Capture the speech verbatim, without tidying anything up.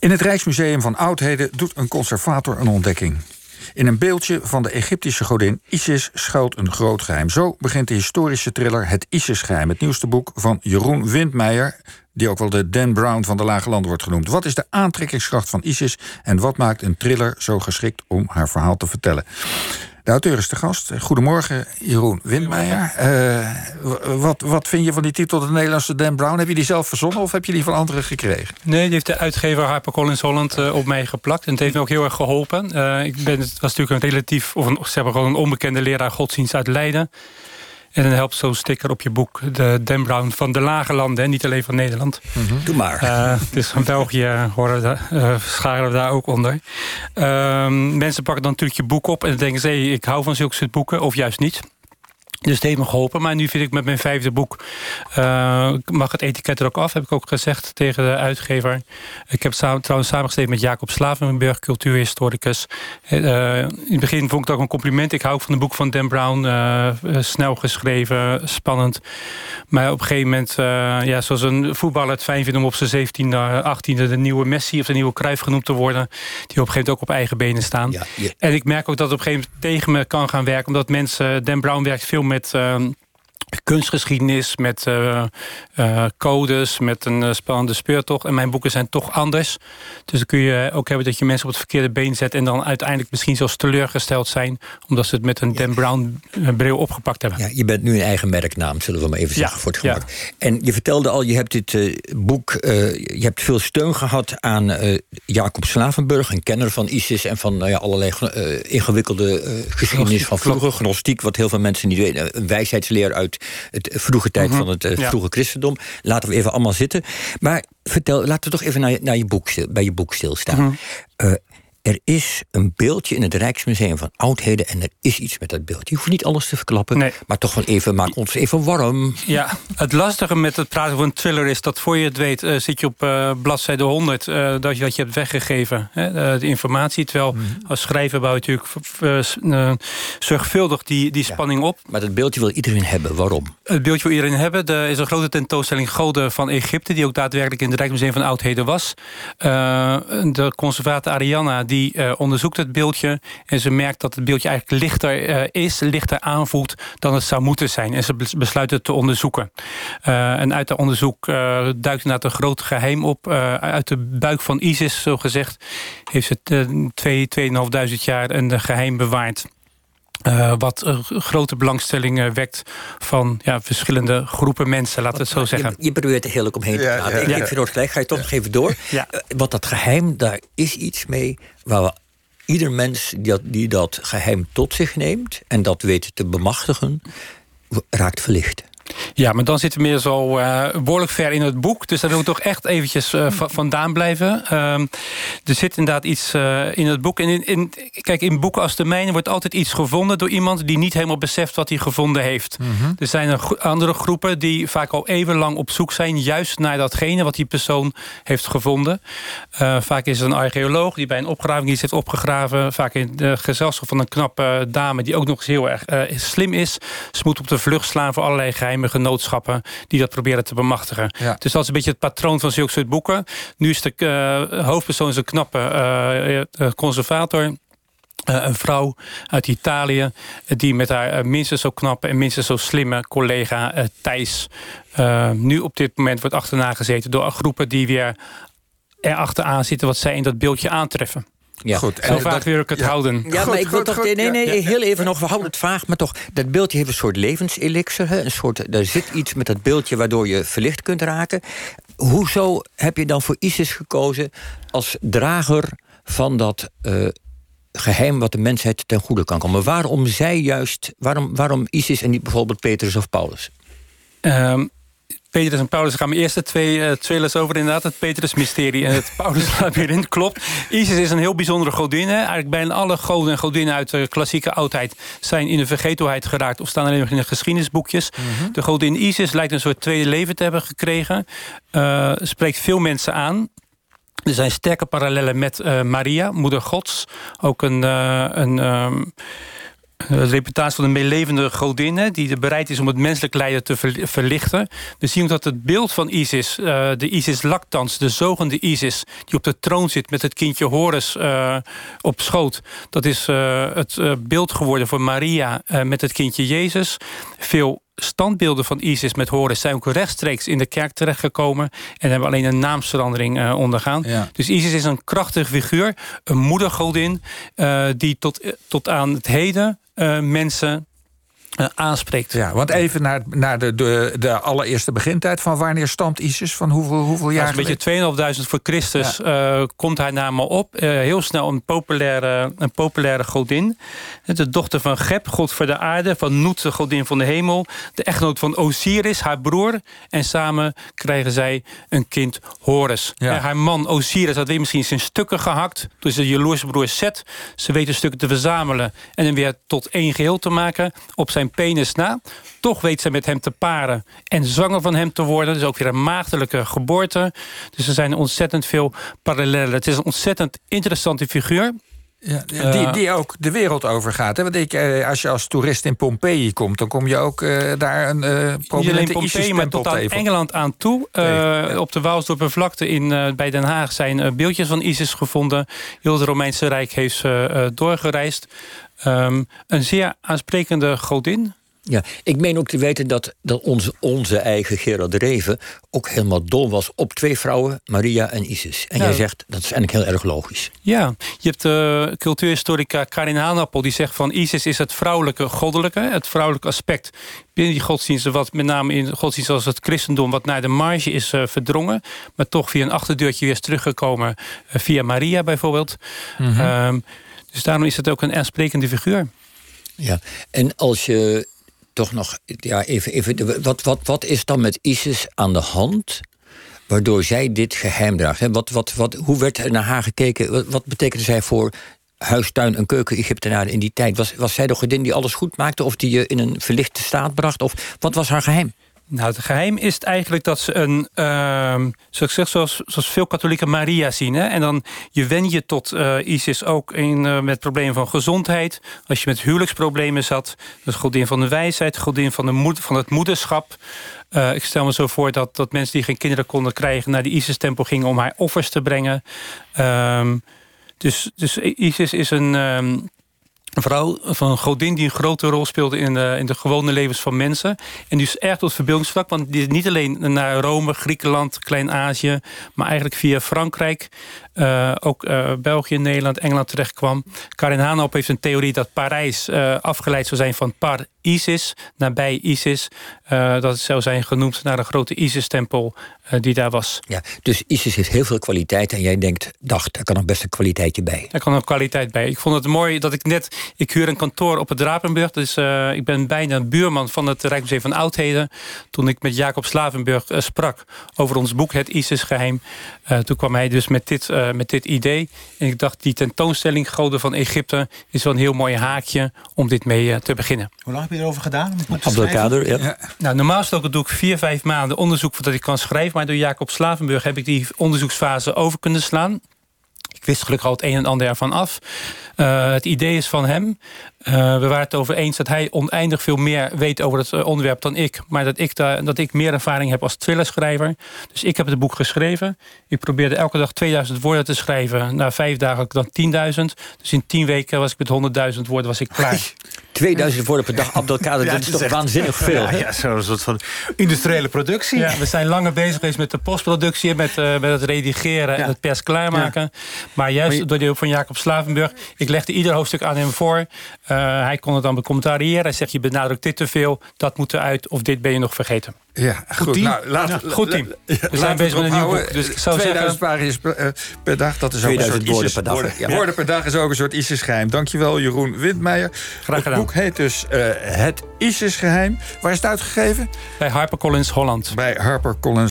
In het Rijksmuseum van Oudheden doet een conservator een ontdekking. In een beeldje van de Egyptische godin Isis schuilt een groot geheim. Zo begint de historische thriller Het Isisgeheim, het nieuwste boek van Jeroen Windmeijer, die ook wel de Dan Brown van de Lage Landen wordt genoemd. Wat is de aantrekkingskracht van Isis en wat maakt een thriller zo geschikt om haar verhaal te vertellen? De auteur is de gast. Goedemorgen, Jeroen Windmeijer. Uh, wat, wat vind je van die titel, de Nederlandse Dan Brown? Heb je die zelf verzonnen of heb je die van anderen gekregen? Nee, die heeft de uitgever HarperCollins Holland uh, op mij geplakt. En het heeft me ook heel erg geholpen. Uh, ik ben, het was natuurlijk een relatief, of een, zeg maar, gewoon een onbekende leraar godsdienst uit Leiden. En dan helpt zo'n sticker op je boek de Dan Brown van de Lage Landen. Hè? Niet alleen van Nederland. Mm-hmm. Doe maar. Uh, dus van België horen we, uh, scharen we daar ook onder. Uh, mensen pakken dan natuurlijk je boek op en denken ze, hey, ik hou van zulke soort boeken. Of juist niet. Dus het heeft me geholpen. Maar nu vind ik met mijn vijfde boek, Uh, mag het etiket er ook af, heb ik ook gezegd tegen de uitgever. Ik heb samen, trouwens samengesteld met Jacob Slavenburg, cultuurhistoricus. Uh, in het begin vond ik het ook een compliment. Ik hou ook van het boek van Dan Brown. Uh, snel geschreven, spannend. Maar op een gegeven moment, Uh, ja, zoals een voetballer het fijn vindt om op zijn zeventiende, achttiende... de nieuwe Messi of de nieuwe Cruijff genoemd te worden, die op een gegeven moment ook op eigen benen staan. Ja, yeah. En ik merk ook dat het op een gegeven moment tegen me kan gaan werken, omdat mensen, Dan Brown werkt veel met uh, kunstgeschiedenis, met uh, uh, codes, met een uh, spannende speurtocht. En mijn boeken zijn toch anders. Dus dan kun je ook hebben dat je mensen op het verkeerde been zet en dan uiteindelijk misschien zelfs teleurgesteld zijn, omdat ze het met een ja. Dan Brown bril opgepakt hebben. Ja, je bent nu een eigen merknaam, zullen we maar even zeggen, ja, voor het gemak. Ja. En je vertelde al, je hebt dit uh, boek, uh, je hebt veel steun gehad aan uh, Jacob Slavenburg, een kenner van ISIS en van uh, ja, allerlei uh, ingewikkelde uh, geschiedenis van vroeger, gnostiek, wat heel veel mensen niet weten. Een wijsheidsleer uit het vroege tijd mm-hmm. van het uh, vroege ja. christendom. Laten we even allemaal zitten. Maar vertel, laten we toch even naar je, naar je boek stil, bij je boek stilstaan. Mm-hmm. Uh, er is een beeldje in het Rijksmuseum van Oudheden en er is iets met dat beeldje. Je hoeft niet alles te verklappen, nee. maar toch gewoon even, maak ons even warm. Ja, het lastige met het praten van een thriller is dat voor je het weet, Uh, zit je op uh, bladzijde honderd, uh, dat je dat je hebt weggegeven, hè, uh, de informatie. Terwijl mm-hmm. als schrijver bouw je natuurlijk uh, uh, zorgvuldig die, die ja. spanning op. Maar dat beeldje wil iedereen hebben, waarom? Het beeldje wil iedereen hebben. Er is een grote tentoonstelling Goden van Egypte, die ook daadwerkelijk in het Rijksmuseum van Oudheden was. Uh, de conservator Arianna, die Die uh, onderzoekt het beeldje en ze merkt dat het beeldje eigenlijk lichter uh, is, lichter aanvoelt dan het zou moeten zijn. En ze besluit het te onderzoeken. Uh, en uit dat onderzoek uh, duikt inderdaad een groot geheim op. Uh, uit de buik van Isis, zo gezegd, heeft ze tweeduizend, tweeduizend vijfhonderd jaar een geheim bewaard. Uh, wat uh, grote belangstelling uh, wekt van ja, verschillende groepen mensen, laten we het zo zeggen. Je, je probeert er heerlijk omheen te praten. Ja, ja, ja. Ik vind het gelijk, ga je toch nog ja. even door. Ja. Uh, want dat geheim, daar is iets mee waar we, ieder mens die dat, die dat geheim tot zich neemt en dat weet te bemachtigen, raakt verlicht. Ja, maar dan zitten we meer zo uh, behoorlijk ver in het boek. Dus daar wil ik toch echt eventjes uh, v- vandaan blijven. Uh, er zit inderdaad iets uh, in het boek. En in, in, kijk, in boeken als de mijne wordt altijd iets gevonden door iemand die niet helemaal beseft wat hij gevonden heeft. Mm-hmm. Er zijn er gro- andere groepen die vaak al eeuwenlang op zoek zijn, juist naar datgene wat die persoon heeft gevonden. Uh, vaak is het een archeoloog die bij een opgraving iets heeft opgegraven. Vaak in de gezelschap van een knappe dame die ook nog eens heel erg uh, slim is. Ze moet op de vlucht slaan voor allerlei geheimen. Genootschappen die dat proberen te bemachtigen. Ja. Dus dat is een beetje het patroon van zulke soort boeken. Nu is de uh, hoofdpersoon een knappe uh, conservator. Uh, een vrouw uit Italië uh, die met haar uh, minstens zo knappe en minstens zo slimme collega uh, Thijs uh, nu op dit moment wordt achterna gezeten door groepen die weer erachteraan zitten wat zij in dat beeldje aantreffen. Ja. Goed, en zo vaak dat, wil ik het ja. houden. Ja, goed, maar ik wil goed, toch. Goed, nee, nee, ja. heel even nog. We houden het vaag, maar toch. Dat beeldje heeft een soort levenselixer. Hè? Een soort, er zit iets met dat beeldje waardoor je verlicht kunt raken. Hoezo heb je dan voor Isis gekozen als drager van dat uh, geheim wat de mensheid ten goede kan komen? Waarom zij juist. Waarom, waarom Isis en niet bijvoorbeeld Petrus of Paulus? Um. Petrus en Paulus, daar gaan mijn eerste twee uh, trailers over inderdaad. Het Petrus-mysterie en het Paulus-labyrinth, klopt. Isis is een heel bijzondere godin. Hè. Eigenlijk bijna alle goden en godinnen uit de klassieke oudheid zijn in de vergetelheid geraakt of staan alleen nog in de geschiedenisboekjes. Mm-hmm. De godin Isis lijkt een soort tweede leven te hebben gekregen. Uh, spreekt veel mensen aan. Er zijn sterke parallellen met uh, Maria, moeder Gods. Ook een... Uh, een um, de reputatie van een meelevende godin, hè, die er bereid is om het menselijk lijden te verlichten. We zien ook dat het beeld van Isis, uh, de Isis-lactans, de zogende Isis, die op de troon zit met het kindje Horus uh, op schoot, dat is uh, het uh, beeld geworden voor Maria uh, met het kindje Jezus. Veel standbeelden van Isis met Horus zijn ook rechtstreeks in de kerk terechtgekomen en hebben alleen een naamsverandering uh, ondergaan. Ja. Dus Isis is een krachtig figuur, een moedergodin uh, die tot, uh, tot aan het heden uh, mensen uh, aanspreekt. Ja, want even naar, naar de, de, de allereerste begintijd van wanneer stamt Isis? Van hoeveel, hoeveel jaar? Nou, een beetje tweeënhalfduizend voor Christus ja. uh, komt haar naam al op. Uh, heel snel een populaire, een populaire godin. De dochter van Geb, god voor de aarde. Van Noet, de godin van de hemel. De echtgenoot van Osiris, haar broer. En samen krijgen zij een kind, Horus. Ja. Haar man Osiris had weer misschien zijn stukken gehakt. Dus de jaloerse broer Set. Ze weten stukken te verzamelen en dan weer tot één geheel te maken. Op zijn penis na. Toch weet zij met hem te paren en zwanger van hem te worden. Dus ook weer een maagdelijke geboorte. Dus er zijn ontzettend veel parallellen. Het is een ontzettend interessante figuur. Ja, die, die ook de wereld overgaat. Hè? Want ik, als je als toerist in Pompeji komt, dan kom je ook uh, daar een uh, prominente Pompeji, Isis-tempel maar tot aan tegen. Engeland aan toe. Uh, op de Waalsdorper vlakte in, uh, bij Den Haag zijn uh, beeldjes van Isis gevonden. Heel het Romeinse Rijk heeft ze uh, doorgereisd. Um, een zeer aansprekende godin. Ja, ik meen ook te weten dat, dat onze, onze eigen Gerard Reve ook helemaal dol was op twee vrouwen, Maria en Isis. En ja. Jij zegt, dat is eigenlijk heel erg logisch. Ja, je hebt de cultuurhistorica Karin Haanappel die zegt van Isis is het vrouwelijke goddelijke, het vrouwelijke aspect binnen die godsdiensten, wat met name in godsdiensten als het christendom, wat naar de marge is uh, verdrongen, maar toch via een achterdeurtje weer is teruggekomen, uh, via Maria bijvoorbeeld. Mm-hmm. Um, dus daarom is het ook een aansprekende figuur. Ja, en als je toch nog, ja, even, even wat, wat, wat is dan met Isis aan de hand waardoor zij dit geheim draagt? Hè? Wat, wat, wat, hoe werd er naar haar gekeken? Wat, wat betekende zij voor huistuin en keuken-Egyptenaren in die tijd? Was, was zij de godin die alles goed maakte of die je in een verlichte staat bracht? Of wat was haar geheim? Nou, het geheim is het eigenlijk dat ze een, uh, zoals, zoals veel katholieken Maria zien. Hè? En dan je wen je tot uh, Isis ook in, uh, met problemen van gezondheid. Als je met huwelijksproblemen zat. Dus godin van de wijsheid, godin van, de moed, van het moederschap. Uh, ik stel me zo voor dat, dat mensen die geen kinderen konden krijgen naar de Isis-tempel gingen om haar offers te brengen. Um, dus, dus Isis is een... Um, Een vrouw van een godin die een grote rol speelde in de, in de gewone levens van mensen. En dus erg tot verbeeldingsvlak, want die is niet alleen naar Rome, Griekenland, Klein-Azië, maar eigenlijk via Frankrijk, uh, ook uh, België, Nederland, Engeland terecht kwam. Karin Haanappel heeft een theorie dat Parijs uh, afgeleid zou zijn van Par Isis, nabij Isis. Uh, dat het zou zijn genoemd naar de grote Isis-tempel uh, die daar was. Ja, dus Isis heeft heel veel kwaliteit en jij denkt, dacht, er kan nog best een kwaliteitje bij. Er kan nog kwaliteit bij. Ik vond het mooi dat ik net, ik huur een kantoor op het Rapenburg. Dus uh, ik ben bijna een buurman van het Rijksmuseum van Oudheden. Toen ik met Jacob Slavenburg uh, sprak over ons boek Het Isisgeheim. Uh, toen kwam hij dus met dit, uh, met dit idee. En ik dacht, die tentoonstelling Goden van Egypte is wel een heel mooi haakje om dit mee uh, te beginnen. Hoe lang heb je erover gedaan? Op de kader, ja. ja. Nou, normaal doe ik vier, vijf maanden onderzoek voordat ik kan schrijven. Maar door Jacob Slavenburg heb ik die onderzoeksfase over kunnen slaan. Ik wist gelukkig al het een en ander ervan af. Uh, het idee is van hem. Uh, we waren het over eens dat hij oneindig veel meer weet over het onderwerp dan ik. Maar dat ik, da- dat ik meer ervaring heb als thrillerschrijver. Dus ik heb het boek geschreven. Ik probeerde elke dag tweeduizend woorden te schrijven. Na vijf dagen dan tienduizend. Dus in tien weken was ik met honderdduizend woorden was ik klaar. tweeduizend woorden per dag, Abdelkader, ja, dat is toch echt waanzinnig veel. Ja, ja, zo'n soort van industriële productie. Ja, we zijn langer bezig geweest met de postproductie, met, uh, met het redigeren ja. en het pers klaarmaken. Ja. Maar juist maar je... door de hulp van Jacob Slavenburg, ik legde ieder hoofdstuk aan hem voor. Uh, hij kon het dan becommentariëren. Hij zegt, je benadrukt dit te veel, dat moet eruit, of dit ben je nog vergeten. Ja, goed, goed team. Nou, laat, ja, goed team. We laat zijn bezig met een nieuw boek. Dus ik zou tweeduizend pagina's per dag, dat is ook een soort woorden Isis, per dag. Woorden, ja. woorden per dag is ook een soort Isis-geheim. Dankjewel, Jeroen Windmeijer. Graag gedaan. Het boek heet dus uh, Het Isisgeheim. Waar is het uitgegeven? Bij HarperCollins Holland. Bij HarperCollins